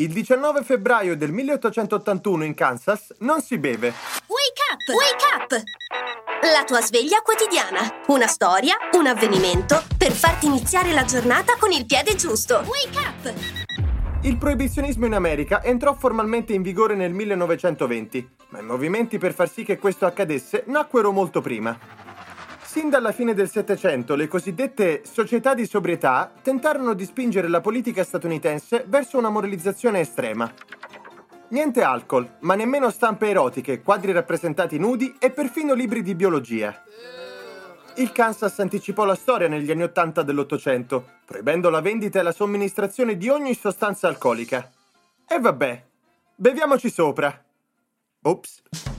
Il 19 febbraio del 1881 in Kansas non si beve. Wake up! La tua sveglia quotidiana. Una storia, un avvenimento per farti iniziare la giornata con il piede giusto. Wake up! Il proibizionismo in America entrò formalmente in vigore nel 1920, ma i movimenti per far sì che questo accadesse nacquero molto prima. Sin dalla fine del Settecento, le cosiddette società di sobrietà tentarono di spingere la politica statunitense verso una moralizzazione estrema. Niente alcol, ma nemmeno stampe erotiche, quadri rappresentati nudi e perfino libri di biologia. Il Kansas anticipò la storia negli anni '80 dell'Ottocento, proibendo la vendita e la somministrazione di ogni sostanza alcolica. E vabbè, beviamoci sopra. Ops.